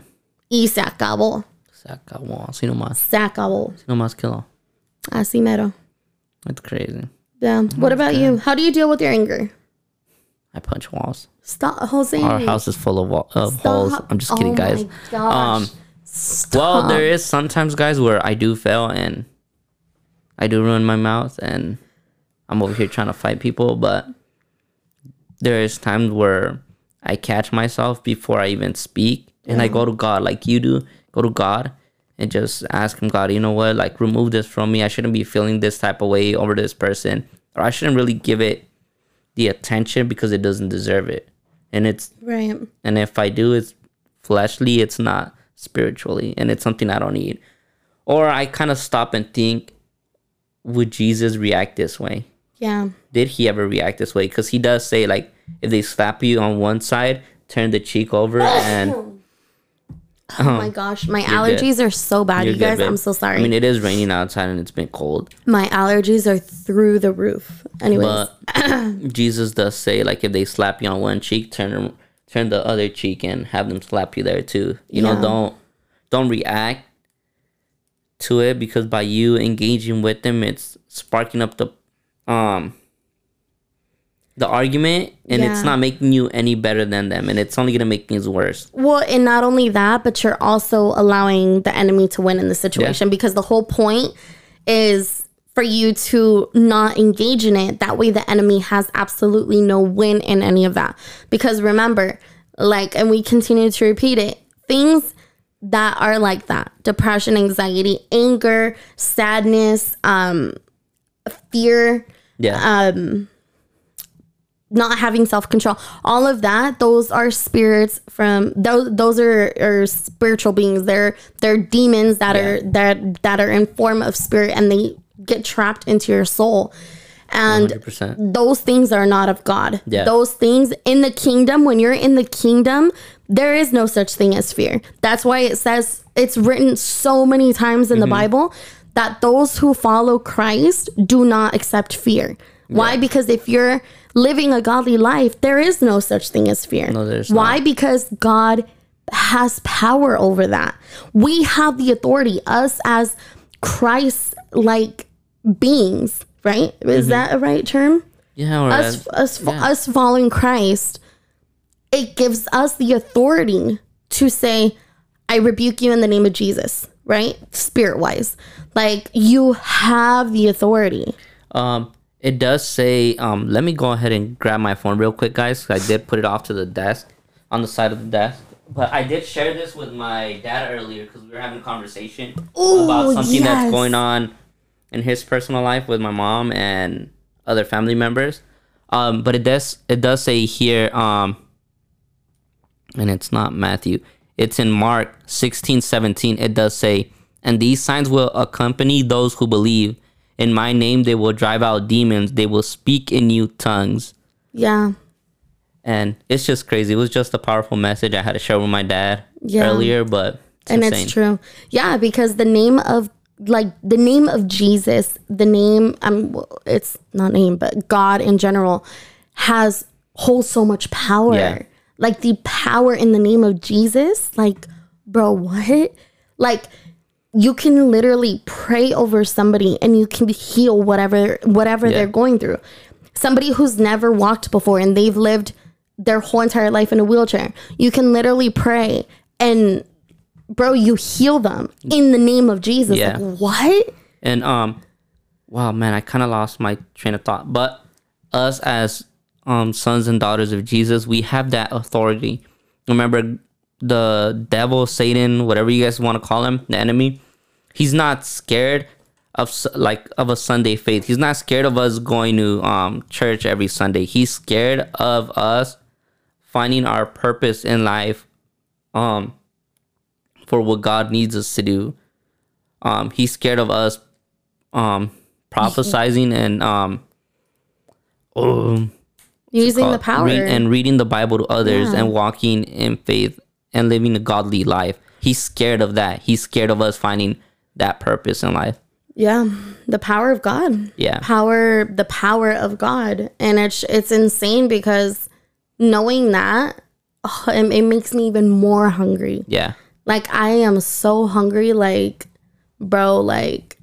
Y se acabó. Se acabó. Así nomás. Se acabó. Así nomás quedó. Así mero. That's crazy. Yeah. That's what about good. You? How do you deal with your anger? I punch walls. Stop, Jose. Our house is full of, wall, of holes. I'm just kidding, oh guys. My gosh. Um, Stop. Well, there is sometimes, guys, where I do fail and I do ruin my mouth and I'm over here trying to fight people, but there is times where I catch myself before I even speak, and yeah. I go to God, like you do, go to God and just ask him, God, you know what, like, remove this from me. I shouldn't be feeling this type of way over this person, or I shouldn't really give it the attention because it doesn't deserve it. And it's right. And if I do, it's fleshly, it's not spiritually, and it's something I don't need. Or I kind of stop and think, would Jesus react this way? Yeah. Did he ever react this way? Because he does say, like, if they slap you on one side, turn the cheek over and... Oh, um, my gosh. My allergies good. Are so bad, you're you guys. Good, I'm so sorry. I mean, it is raining outside and it's been cold. My allergies are through the roof. Anyways. But Jesus does say, like, if they slap you on one cheek, turn turn the other cheek and have them slap you there, too. You yeah. know, don't don't react to it because by you engaging with them, it's sparking up the... Um, the argument, and yeah. it's not making you any better than them, and it's only going to make things worse. Well, and not only that, but you're also allowing the enemy to win in the situation yeah. because the whole point is for you to not engage in it. That way, the enemy has absolutely no win in any of that. Because remember, like, and we continue to repeat it, things that are like that, depression, anxiety, anger, sadness, um, fear, yeah. um, not having self-control, all of that, those are spirits from those, those are, are spiritual beings. They're, they're demons that yeah. are, that, that are in form of spirit, and they get trapped into your soul. And one hundred percent. Those things are not of God. Yeah. Those things in the kingdom, when you're in the kingdom, there is no such thing as fear. That's why it says, it's written so many times in mm-hmm. the Bible that those who follow Christ do not accept fear. Why? Yeah. Because if you're living a godly life, there is no such thing as fear. No, there's Why? Not. Because God has power over that. We have the authority, us as Christ-like beings, right? Is mm-hmm. that a right term? Yeah. Or us, as, us, yeah. us following Christ, it gives us the authority to say, I rebuke you in the name of Jesus, right? Spirit-wise. Like, you have the authority. Um, it does say, um, let me go ahead and grab my phone real quick, guys. I did put it off to the desk, on the side of the desk. But I did share this with my dad earlier because we were having a conversation Ooh, about something yes. that's going on in his personal life with my mom and other family members. Um, but it does, it does say here, um, and it's not Matthew. It's in Mark sixteen seventeen. It does say, and these signs will accompany those who believe. In my name, they will drive out demons. They will speak in new tongues. Yeah. And it's just crazy. It was just a powerful message I had to share with my dad yeah. earlier, but it's And insane. It's true. Yeah, because the name of, like, the name of Jesus, the name, um, it's not name, but God in general has, holds so much power. Yeah. Like, the power in the name of Jesus, like, bro, what? Like, you can literally pray over somebody and you can heal whatever whatever yeah. they're going through. Somebody who's never walked before and they've lived their whole entire life in a wheelchair. You can literally pray and, bro, you heal them in the name of Jesus. Yeah. Like, what? And, um, wow, man, I kind of lost my train of thought. But us as um sons and daughters of Jesus, we have that authority. Remember, the devil, Satan, whatever you guys want to call him, the enemy, he's not scared of like of a Sunday faith. He's not scared of us going to um church every Sunday. He's scared of us finding our purpose in life, um for what God needs us to do. Um, he's scared of us um prophesizing and um um using the power Re- and reading the Bible to others yeah. and walking in faith and living a godly life. He's scared of that. He's scared of us finding that purpose in life. Yeah. The power of God. Yeah. Power, the power of God. And it's, it's insane because knowing that, oh, it, it makes me even more hungry. Yeah. Like, I am so hungry. Like, bro, like.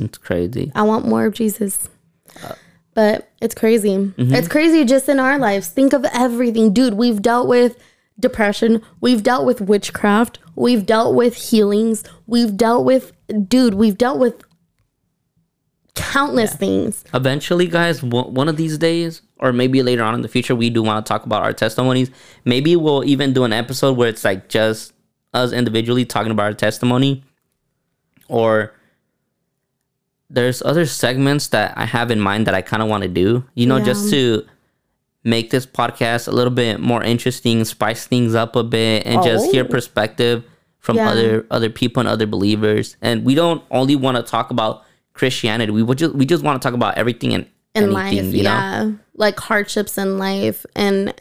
It's crazy. I want more of Jesus. Uh, But it's crazy. Mm-hmm. It's crazy just in our lives. Think of everything. Dude, we've dealt with depression. We've dealt with witchcraft. We've dealt with healings. We've dealt with, dude, we've dealt with countless yeah. things. Eventually, guys, w- one of these days, or maybe later on in the future, we do want to talk about our testimonies. Maybe we'll even do an episode where it's like just us individually talking about our testimony. Or there's other segments that I have in mind that I kind of want to do, you know, yeah. just to make this podcast a little bit more interesting, spice things up a bit, and oh. just hear perspective from yeah. other other people and other believers. And we don't only want to talk about Christianity. We would just we just want to talk about everything and in anything, life, you yeah. know, like hardships in life and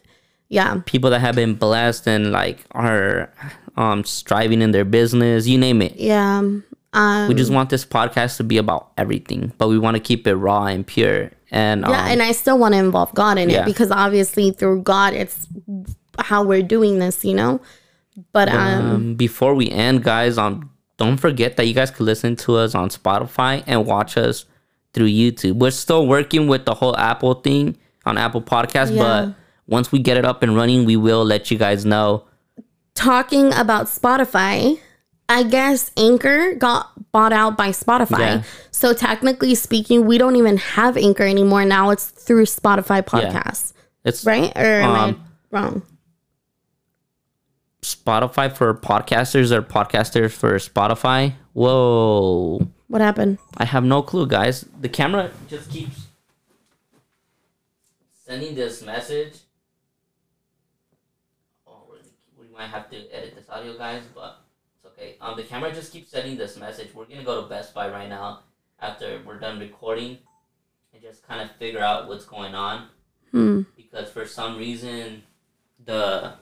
yeah, people that have been blessed and like are um, striving in their business, you name it. Yeah. Um, we just want this podcast to be about everything, but we want to keep it raw and pure. And yeah, um, and I still want to involve God in yeah. it because obviously through God, it's how we're doing this, you know. But um, um, before we end, guys, um, don't forget that you guys can listen to us on Spotify and watch us through YouTube. We're still working with the whole Apple thing on Apple Podcasts, yeah. but once we get it up and running, we will let you guys know. Talking about Spotify, I guess Anchor got bought out by Spotify. Yeah. So technically speaking, we don't even have Anchor anymore. Now it's through Spotify Podcasts. Yeah. It's, right? Or am um, I wrong? Spotify for Podcasters or Podcasters for Spotify. Whoa. What happened? I have no clue, guys. The camera just keeps sending this message. Oh, we might have to edit this audio, guys, but... Um, the camera just keeps sending this message. We're going to go to Best Buy right now after we're done recording and just kind of figure out what's going on. Hmm. Because for some reason, the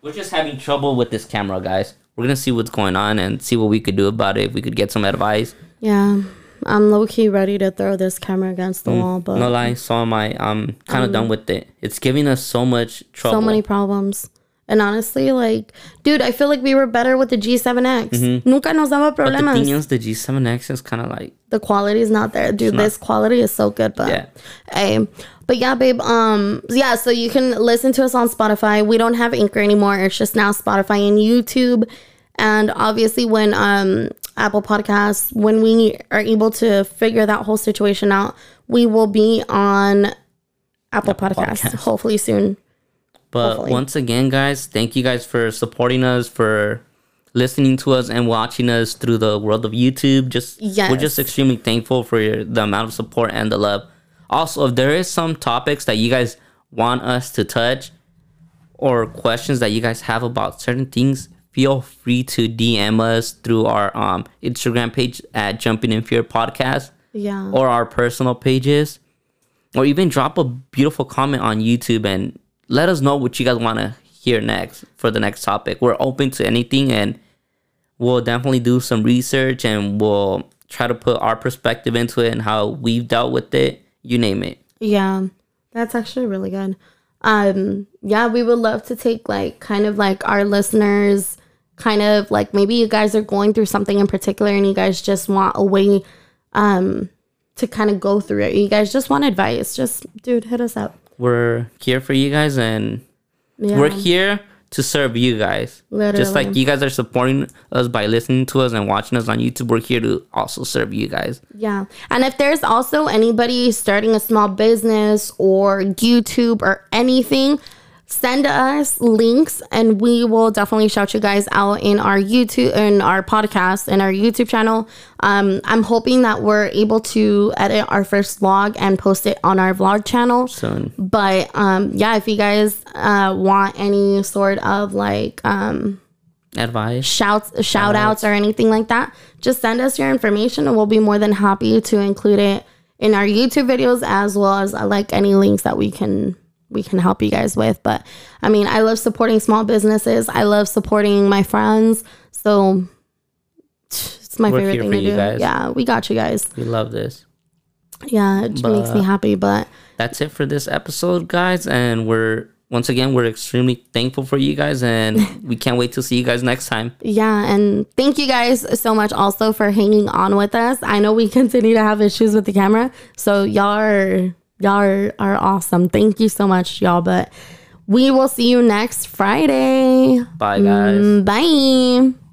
we're just having trouble with this camera, guys. We're going to see what's going on and see what we could do about it, if we could get some advice. Yeah, I'm low-key ready to throw this camera against the mm, wall. But no lie, so am I. I'm kind of um, done with it. It's giving us so much trouble. So many problems. And honestly, like, dude, I feel like we were better with the G seven X. Mm-hmm. Nunca nos daba problemas. But the thing is, the G seven X is kind of like... The quality is not there. Dude, this not, quality is so good, but... Yeah. Hey. But yeah, babe, um, yeah, so you can listen to us on Spotify. We don't have Anchor anymore. It's just now Spotify and YouTube. And obviously when um Apple Podcasts, when we are able to figure that whole situation out, we will be on Apple, Apple Podcasts Podcast. hopefully soon. But Hopefully. Once again, guys, thank you guys for supporting us, for listening to us and watching us through the world of YouTube. Just yes. We're just extremely thankful for your, the amount of support and the love. Also, if there is some topics that you guys want us to touch or questions that you guys have about certain things, feel free to D M us through our um, Instagram page at Jumping In Fear Podcast yeah. or our personal pages, or even drop a beautiful comment on YouTube and let us know what you guys want to hear next for the next topic. We're open to anything, and we'll definitely do some research, and we'll try to put our perspective into it and how we've dealt with it. You name it. Yeah, that's actually really good. um, yeah, we would love to take like kind of like our listeners, kind of like maybe you guys are going through something in particular and you guys just want a way um, to kind of go through it. You guys just want advice. Just, dude, hit us up. We're here for you guys, and yeah. we're here to serve you guys. Literally. Just like you guys are supporting us by listening to us and watching us on YouTube, we're here to also serve you guys. Yeah. And if there's also anybody starting a small business or YouTube or anything, send us links and we will definitely shout you guys out in our YouTube, in our podcast, in our YouTube channel. Um, I'm hoping that we're able to edit our first vlog and post it on our vlog channel. Soon. But um, yeah, if you guys uh, want any sort of like um, advice, shouts, shout outs or anything like that, just send us your information and we'll be more than happy to include it in our YouTube videos, as well as uh, like any links that we can we can help you guys with. But I mean, I love supporting small businesses. I love supporting my friends. So it's my We're favorite thing to do. Guys. Yeah, we got you guys. We love this. Yeah, it but makes me happy. But that's it for this episode, guys. And we're, once again, we're extremely thankful for you guys. And we can't wait to see you guys next time. Yeah. And thank you guys so much also for hanging on with us. I know we continue to have issues with the camera. So y'all are... Y'all are, are awesome. Thank you so much, y'all. But we will see you next Friday. Bye, guys. Bye.